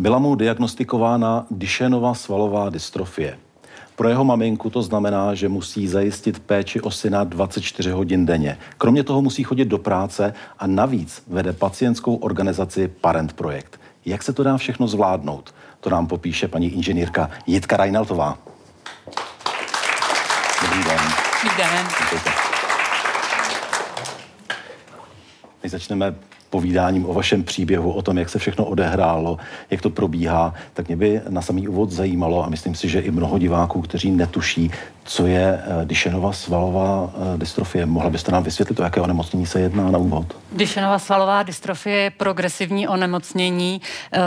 byla mu diagnostikována Duchennova svalová dystrofie. Pro jeho maminku to znamená, že musí zajistit péči o syna 24 hodin denně. Kromě toho musí chodit do práce a navíc vede pacientskou organizaci Parent Project. Jak se to dá všechno zvládnout? To nám popíše paní inženýrka Jitka Reineltová. Dobrý den. Než začneme povídáním o vašem příběhu, o tom, jak se všechno odehrálo, jak to probíhá, tak mě by na samý úvod zajímalo, a myslím si, že i mnoho diváků, kteří netuší, co je Duchennova svalová dystrofie. Mohla byste nám vysvětlit, o jaké onemocnění se jedná na úvod? Duchennova svalová dystrofie je progresivní onemocnění,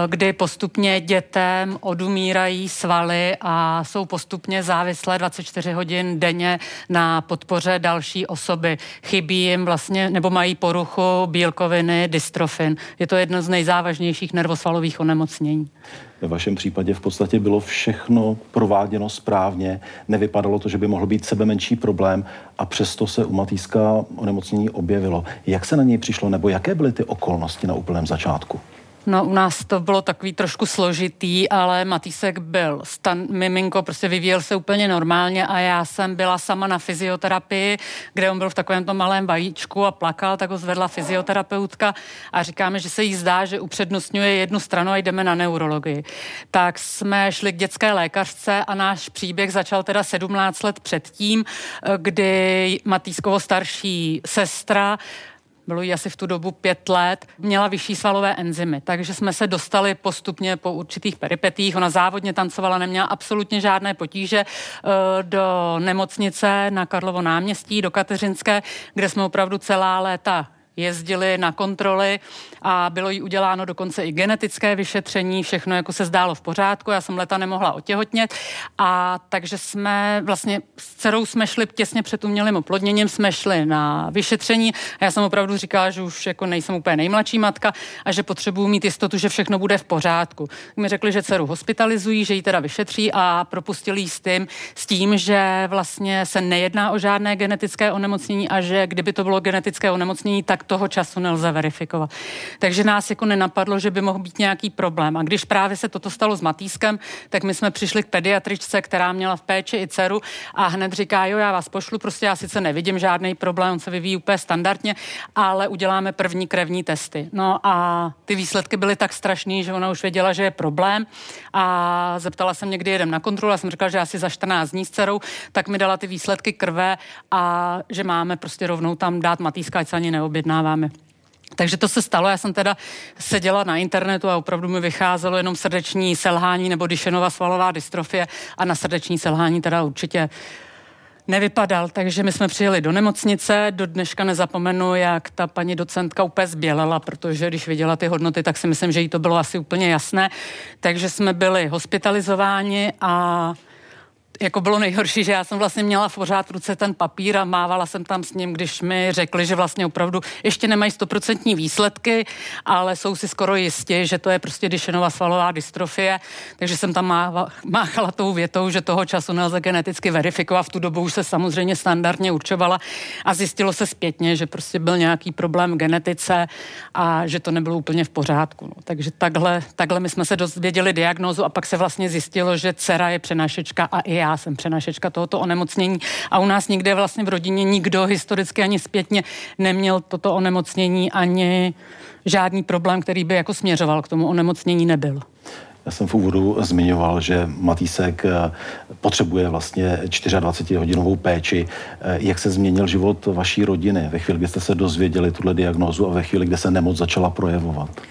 kdy postupně dětem odumírají svaly a jsou postupně závislé 24 hodin denně na podpoře další osoby. Chybí jim vlastně, nebo mají poruchu bílkoviny, dystrofin. Je to jedno z nejzávažnějších nervosvalových onemocnění. Ve vašem případě v podstatě bylo všechno prováděno správně, nevypadalo to, že by mohl být sebe menší problém a přesto se u Matýska onemocnění objevilo. Jak se na něj přišlo, nebo jaké byly ty okolnosti na úplném začátku? No, u nás to bylo takový trošku složitý, ale Matýsek byl miminko, prostě vyvíjel se úplně normálně a já jsem byla sama na fyzioterapii, kde on byl v takovém tom malém vajíčku a plakal, tak ho zvedla fyzioterapeutka a říkáme, že se jí zdá, že upřednostňuje jednu stranu a jdeme na neurologii. Tak jsme šli k dětské lékařce a náš příběh začal teda 17 let předtím, kdy Matýskovo starší sestra, bylo jí asi v tu dobu 5 let, měla vyšší svalové enzymy, takže jsme se dostali postupně po určitých peripetích, ona závodně tancovala, neměla absolutně žádné potíže, do nemocnice na Karlovo náměstí, do Kateřinské, kde jsme opravdu celá léta jezdili na kontroly a bylo jí uděláno dokonce i genetické vyšetření, všechno jako se zdálo v pořádku, já jsem leta nemohla otěhotnět a takže jsme vlastně s dcerou jsme šli těsně před umělým oplodněním, jsme šli na vyšetření a já jsem opravdu říkala, že už jako nejsem úplně nejmladší matka a že potřebuju mít jistotu, že všechno bude v pořádku. Mi řekli, že dceru hospitalizují, že ji teda vyšetří a propustili ji s tím, že vlastně se nejedná o žádné genetické onemocnění a že kdyby to bylo genetické onemocnění, tak toho času nelze verifikovat. Takže nás jako nenapadlo, že by mohl být nějaký problém. A když právě se toto stalo s Matýskem, tak my jsme přišli k pediatričce, která měla v péči i dceru a hned říká, jo, já vás pošlu, prostě já sice nevidím žádný problém, on se vyvíjí úplně standardně, ale uděláme první krevní testy. No a ty výsledky byly tak strašný, že ona už věděla, že je problém a zeptala se mě, kdy jedem na kontrolu, a jsem říkala, že asi za 14 dní s dcerou, tak mi dala ty výsledky krve a že máme prostě rovnou tam dát Matýska, ať se ani neobjedná. Takže to se stalo, já jsem teda seděla na internetu a opravdu mi vycházelo jenom srdeční selhání nebo Duchennova svalová dystrofie a na srdeční selhání teda určitě nevypadal, takže my jsme přijeli do nemocnice, do dneška nezapomenu, jak ta paní docentka úplně zbělela, protože když viděla ty hodnoty, tak si myslím, že jí to bylo asi úplně jasné, takže jsme byli hospitalizováni a jako bylo nejhorší, že já jsem vlastně měla pořád v ruce ten papír a mávala jsem tam s ním, když mi řekli, že vlastně opravdu ještě nemají 100% výsledky, ale jsou si skoro jistí, že to je prostě Duchennova svalová dystrofie, takže jsem tam máchala tou větou, že toho času nelze geneticky verifikovat. V tu dobu už se samozřejmě standardně určovala a zjistilo se zpětně, že prostě byl nějaký problém genetice a že to nebylo úplně v pořádku. No. Takže takhle my jsme se dozvěděli diagnózu a pak se vlastně zjistilo, že dcera je přenášečka a i já jsem přenášečka tohoto onemocnění a u nás nikde vlastně v rodině nikdo historicky ani zpětně neměl toto onemocnění, ani žádný problém, který by jako směřoval k tomu onemocnění, nebyl. Já jsem v úvodu zmiňoval, že Matýsek potřebuje vlastně 24-hodinovou péči. Jak se změnil život vaší rodiny ve chvíli, kdy jste se dozvěděli tuhle diagnózu a ve chvíli, kdy se nemoc začala projevovat?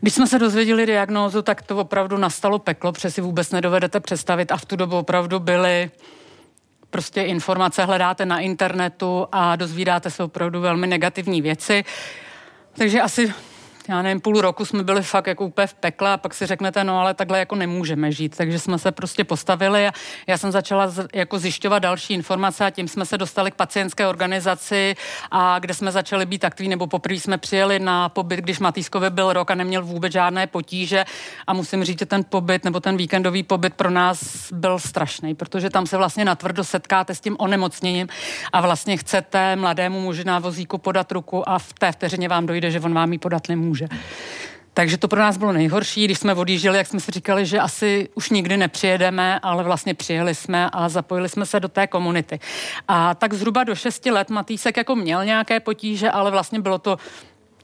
Když jsme se dozvěděli diagnózu, tak to opravdu nastalo peklo, protože si vůbec nedovedete představit a v tu dobu opravdu byly prostě informace, hledáte na internetu a dozvídáte se opravdu velmi negativní věci. Takže asi já nevím, půl roku jsme byli fakt jako úplně v pekle a pak si řeknete, no ale takhle jako nemůžeme žít, takže jsme se prostě postavili a já jsem začala jako zjišťovat další informace a tím jsme se dostali k pacientské organizaci a kde jsme začali být aktivní, nebo poprvé jsme přijeli na pobyt, když Matýskovi byl rok a neměl vůbec žádné potíže a musím říct, že ten pobyt nebo ten víkendový pobyt pro nás byl strašný, protože tam se vlastně natvrdo setkáte s tím onemocněním a vlastně chcete mladému muži na vozíku podat ruku a v té vteřině vám dojde, že on vám ji podat nemůže. Takže to pro nás bylo nejhorší, když jsme odjížděli, jak jsme si říkali, že asi už nikdy nepřijedeme, ale vlastně přijeli jsme a zapojili jsme se do té komunity. A tak zhruba do 6 let Matýsek jako měl nějaké potíže, ale vlastně bylo to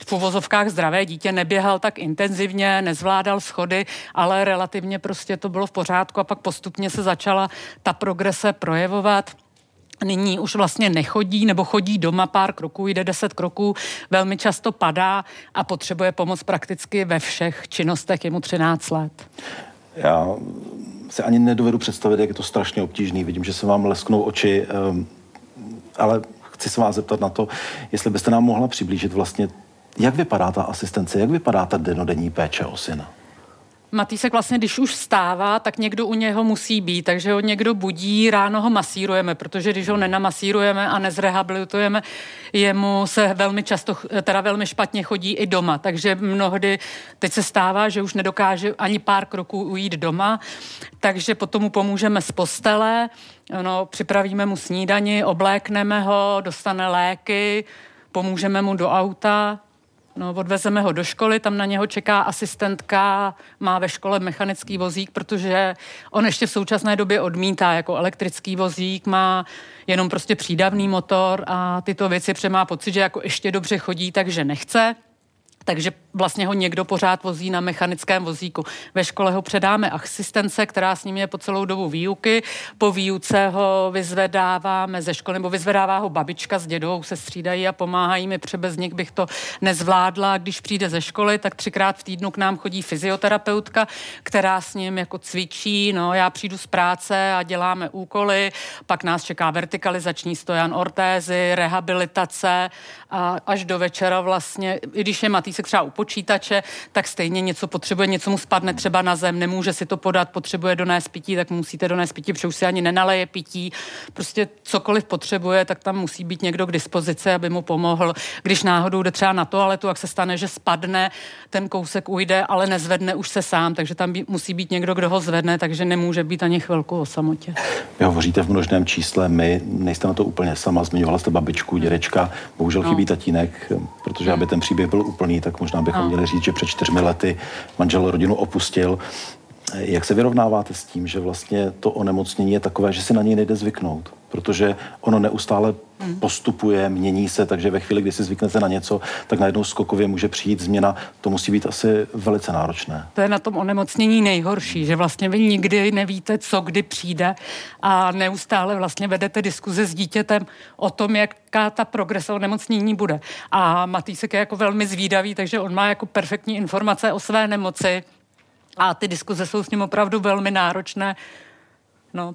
v uvozovkách zdravé dítě, neběhal tak intenzivně, nezvládal schody, ale relativně prostě to bylo v pořádku a pak postupně se začala ta progrese projevovat. Nyní už vlastně nechodí, nebo chodí doma pár kroků, jde 10 kroků, velmi často padá a potřebuje pomoc prakticky ve všech činnostech, je mu 13 let. Já si ani nedovedu představit, jak je to strašně obtížný, vidím, že se vám lesknou oči, ale chci se vás zeptat na to, jestli byste nám mohla přiblížit vlastně, jak vypadá ta asistence, jak vypadá ta dennodenní péče o syna? Matýsek vlastně, když už vstává, tak někdo u něho musí být, takže ho někdo budí, ráno ho masírujeme, protože když ho nenamasírujeme a nezrehabilitujeme, jemu se velmi často, teda velmi špatně chodí i doma, takže mnohdy teď se stává, že už nedokáže ani pár kroků ujít doma, takže potom mu pomůžeme z postele, no, připravíme mu snídani, oblékneme ho, dostane léky, pomůžeme mu do auta. No, odvezeme ho do školy, tam na něho čeká asistentka, má ve škole mechanický vozík, protože on ještě v současné době odmítá jako elektrický vozík, má jenom prostě přídavný motor a tyto věci, protože má pocit, že jako ještě dobře chodí, takže nechce. Takže vlastně ho někdo pořád vozí na mechanickém vozíku. Ve škole ho předáme asistence, která s ním je po celou dobu výuky. Po výuce ho vyzvedáváme ze školy, nebo vyzvedává ho babička s dědou, se střídají a pomáhají mi, protože bez nich bych to nezvládla. Když přijde ze školy, tak 3krát v týdnu k nám chodí fyzioterapeutka, která s ním jako cvičí. No, já přijdu z práce a děláme úkoly, pak nás čeká vertikalizační stojan, ortézy, rehabilitace a až do večera vlastně, i když je Matý se třeba u počítače, tak stejně něco potřebuje, něco mu spadne třeba na zem, nemůže si to podat, potřebuje donést pití, tak musíte donést pití, protože už si ani nenaleje pití. Prostě cokoliv potřebuje, tak tam musí být někdo k dispozici, aby mu pomohl. Když náhodou jde třeba na toaletu, jak se stane, že spadne, ten kousek ujde, ale nezvedne už se sám, takže tam musí být někdo, kdo ho zvedne, takže nemůže být ani chvilku o samotě. Vy hovoříte v množném čísle, my nejste na to úplně sama, zmiňovala jste babičku, dědečka, bohužel chybí tatínek, protože aby ten příběh byl úplně tak možná bychom měli říct, že před 4 lety manžel rodinu opustil. Jak se vyrovnáváte s tím, že vlastně to onemocnění je takové, že si na něj nejde zvyknout? Protože ono neustále postupuje, mění se, takže ve chvíli, kdy si zvyknete na něco, tak najednou skokově může přijít změna. To musí být asi velice náročné. To je na tom onemocnění nejhorší, že vlastně vy nikdy nevíte, co kdy přijde a neustále vlastně vedete diskuze s dítětem o tom, jaká ta progrese onemocnění bude. A Matýsek je jako velmi zvídavý, takže on má jako perfektní informace o své nemoci a ty diskuze jsou s ním opravdu velmi náročné. No,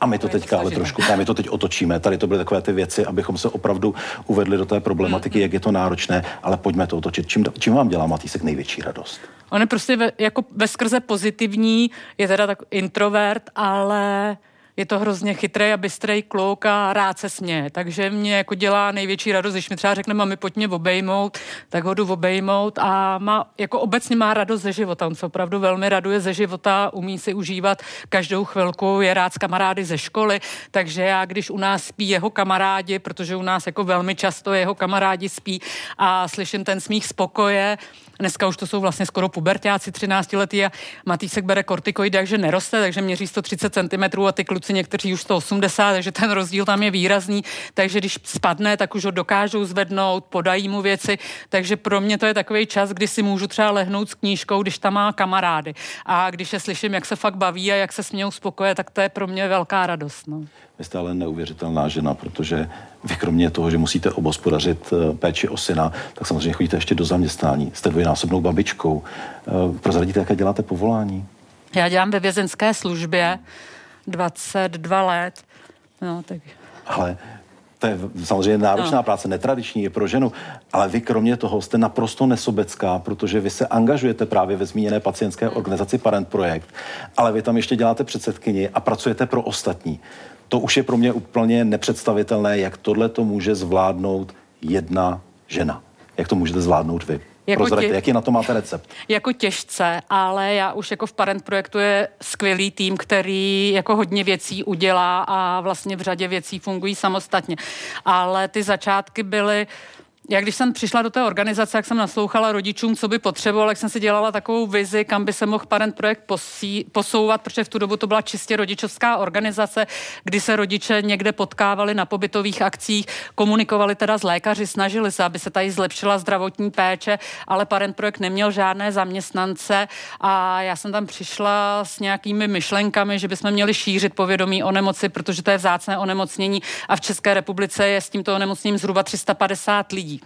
a my to teďka ale trošku, my to teď otočíme. Tady to byly takové ty věci, abychom se opravdu uvedli do té problematiky, jak je to náročné, ale pojďme to otočit. Čím vám dělá Matýsek největší radost? On je prostě jako veskrze pozitivní, je teda tak introvert, ale je to hrozně chytrý a bystrej kluk a rád se směje. Takže mě jako dělá největší radost, když mi třeba řekne, mami, pojď mě obejmout, tak ho jdu obejmout a má, jako obecně má radost ze života. On se opravdu velmi raduje ze života, umí si užívat každou chvilku, je rád s kamarády ze školy, takže já, když u nás spí jeho kamarádi, protože u nás jako velmi často jeho kamarádi spí a slyším ten smích z pokoje. Dneska už to jsou vlastně skoro puberťáci 13-letí a Matýsek bere kortikoidy, takže neroste, takže měří 130 cm a ty kluci někteří už 180, takže ten rozdíl tam je výrazný, takže když spadne, tak už ho dokážou zvednout, podají mu věci, takže pro mě to je takový čas, kdy si můžu třeba lehnout s knížkou, když tam má kamarády a když je slyším, jak se fakt baví a jak se smějou z pokoje, tak to je pro mě velká radost, no. Vy jste ale neuvěřitelná žena, protože vy kromě toho, že musíte obhospodařit péči o syna, tak samozřejmě chodíte ještě do zaměstnání. Jste dvojnásobnou babičkou. Prozradíte, jaké děláte povolání? Já dělám ve vězenské službě 22 let. No, tak. Ale To je samozřejmě náročná práce, netradiční je pro ženu, ale vy kromě toho jste naprosto nesobecká, protože vy se angažujete právě ve zmíněné pacientské organizaci Parent Project, ale vy tam ještě děláte předsedkyni a pracujete pro ostatní. To už je pro mě úplně nepředstavitelné, jak tohle to může zvládnout jedna žena. Jak to můžete zvládnout vy? Jaký na to máte recept? Jako těžce, ale já už jako v Parent Projektu je skvělý tým, který jako hodně věcí udělá a vlastně v řadě věcí fungují samostatně. Ale ty začátky byly... Já když jsem přišla do té organizace, jak jsem naslouchala rodičům, co by potřeboval, jak jsem si dělala takovou vizi, kam by se mohl Parent Projekt posouvat, protože v tu dobu to byla čistě rodičovská organizace, kdy se rodiče někde potkávali na pobytových akcích, komunikovali teda s lékaři, snažili se, aby se tady zlepšila zdravotní péče, ale Parent Projekt neměl žádné zaměstnance a já jsem tam přišla s nějakými myšlenkami, že bychom měli šířit povědomí o nemoci, protože to je vzácné onemocnění a v České republice je s tímto onemocněním zhruba 350 lidí.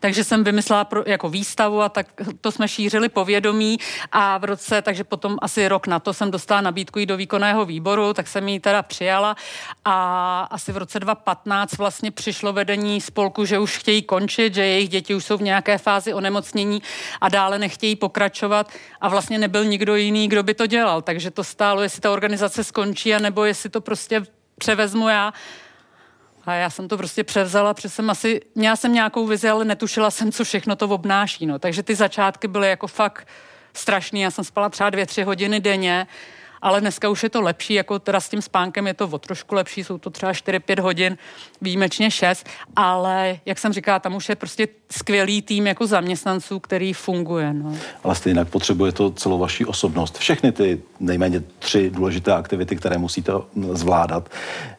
Takže jsem vymyslela jako výstavu a tak to jsme šířili povědomí a takže potom asi rok na to jsem dostala nabídku i do výkonného výboru, tak jsem ji teda přijala a asi v roce 2015 vlastně přišlo vedení spolku, že už chtějí končit, že jejich děti už jsou v nějaké fázi onemocnění a dále nechtějí pokračovat a vlastně nebyl nikdo jiný, kdo by to dělal, takže to stálo, jestli ta organizace skončí anebo jestli to prostě převezmu já. A já jsem to prostě převzala, protože jsem asi, měla jsem nějakou vizi, ale netušila jsem, co všechno to obnáší, no. Takže ty začátky byly jako fakt strašný, já jsem spala třeba 2-3 hodiny denně, ale dneska už je to lepší, jako teda s tím spánkem je to o trošku lepší, jsou to třeba 4-5 hodin, výjimečně 6, ale jak jsem říkala, tam už je prostě skvělý tým jako zaměstnanců, který funguje, no. Ale stejně potřebuje to celou vaši osobnost. Všechny ty nejméně 3 důležité aktivity, které musíte zvládat.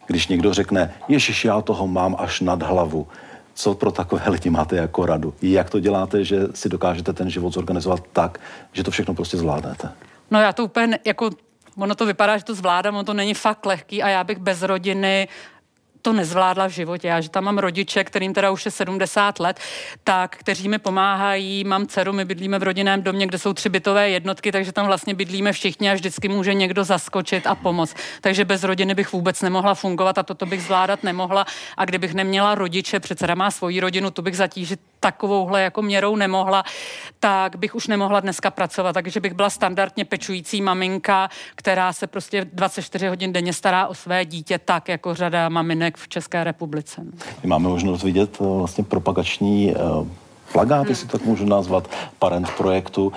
Když někdo řekne, ježiš, já toho mám až nad hlavu, co pro takové lidi máte jako radu? Jak to děláte, že si dokážete ten život zorganizovat tak, že to všechno prostě zvládnete? No já to úplně, jako ono to vypadá, že to zvládám, ono to není fakt lehký a já bych bez rodiny to nezvládla v životě. Já, že tam mám rodiče, kterým teda už je 70 let, tak kteří mi pomáhají, mám dceru, my bydlíme v rodinném domě, kde jsou 3 bytové jednotky, takže tam vlastně bydlíme všichni a vždycky může někdo zaskočit a pomoct. Takže bez rodiny bych vůbec nemohla fungovat a toto bych zvládat nemohla a kdybych neměla rodiče, předseda má svoji rodinu, tu bych zatížit takovouhle jako měrou nemohla, tak bych už nemohla dneska pracovat, takže bych byla standardně pečující maminka, která se prostě 24 hodin denně stará o své dítě, tak jako řada maminek v České republice. My máme možnost vidět vlastně propagační plakát, jestli to tak můžu nazvat, Parent Projektu.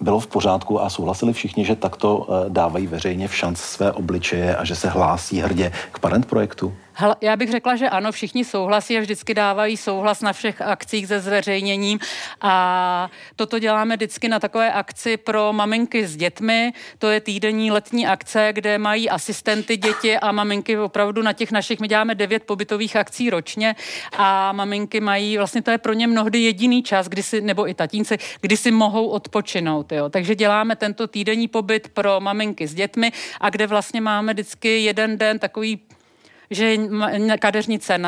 Bylo v pořádku a souhlasili všichni, že takto dávají veřejně v šanc své obličeje a že se hlásí hrdě k Parent Projektu? Já bych řekla, že ano, všichni souhlasí a vždycky dávají souhlas na všech akcích se zveřejněním a toto děláme vždycky na takové akci pro maminky s dětmi, to je týdenní letní akce, kde mají asistenty děti a maminky opravdu na těch našich, my děláme 9 pobytových akcí ročně a maminky mají, vlastně to je pro ně mnohdy jediný čas, kdy si, nebo i tatínci, kdy si mohou odpočinout, jo. Takže děláme tento týdenní pobyt pro maminky s dětmi a kde vlastně máme vždycky jeden den takový, že kadeřnice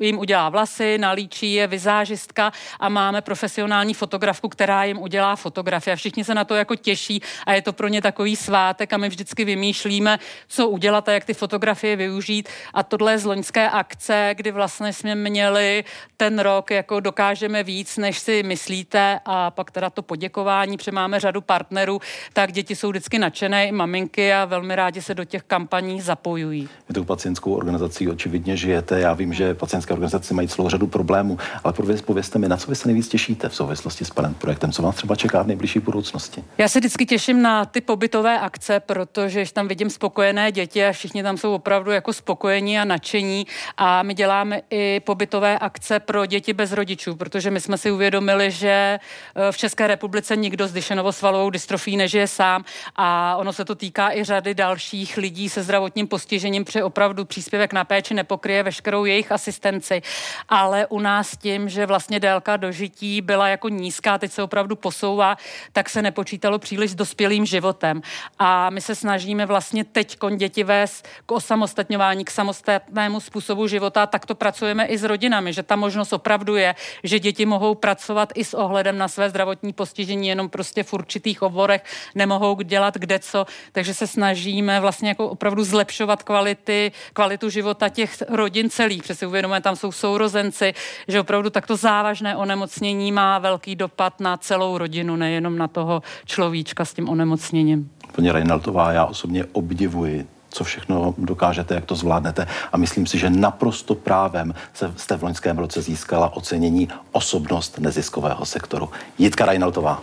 jim udělá vlasy, nalíčí je, vizážistka a máme profesionální fotografku, která jim udělá fotografie. Všichni se na to jako těší a je to pro ně takový svátek a my vždycky vymýšlíme, co udělat a jak ty fotografie využít. A tohle je z loňské akce, kdy vlastně jsme měli ten rok, jako dokážeme víc, než si myslíte a pak teda to poděkování, protože máme řadu partnerů, tak děti jsou vždycky nadšené i maminky a velmi rádi se do těch kampaní zapojují. Je to pacientskou organizací očividně žijete. Já vím, že pacientské organizace mají celou řadu problémů, ale povězte mi, na co vy se nejvíc těšíte v souvislosti s Parent Projektem? Co vás třeba čeká v nejbližší budoucnosti? Já se vždycky těším na ty pobytové akce, protože tam vidím spokojené děti a všichni tam jsou opravdu jako spokojení a nadšení a my děláme i pobytové akce pro děti bez rodičů, protože my jsme si uvědomili, že v České republice nikdo s Duchennovou svalovou dystrofií nežije sám a ono se to týká i řady dalších lidí se zdravotním postižením, protože opravdu příspěvek na péči nepokryje veškerou jejich asistenci, ale u nás tím, že vlastně délka dožití byla jako nízká, teď se opravdu posouvá, tak se nepočítalo příliš s dospělým životem. A my se snažíme vlastně teďkon děti vést k osamostatňování, k samostatnému způsobu života, tak to pracujeme i s rodinami, že ta možnost opravdu je, že děti mohou pracovat i s ohledem na své zdravotní postižení, jenom prostě v určitých oborech nemohou dělat kdeco, takže se snažíme vlastně jako opravdu zlepšovat kvalitu kvalitu života těch rodin celých. Přece uvědomujeme, tam jsou sourozenci, že opravdu takto závažné onemocnění má velký dopad na celou rodinu, nejenom na toho človíčka s tím onemocněním. Paní Reineltová, já osobně obdivuji, co všechno dokážete, jak to zvládnete. A myslím si, že naprosto právem jste v loňském roce získala ocenění osobnost neziskového sektoru. Jitka Reineltová.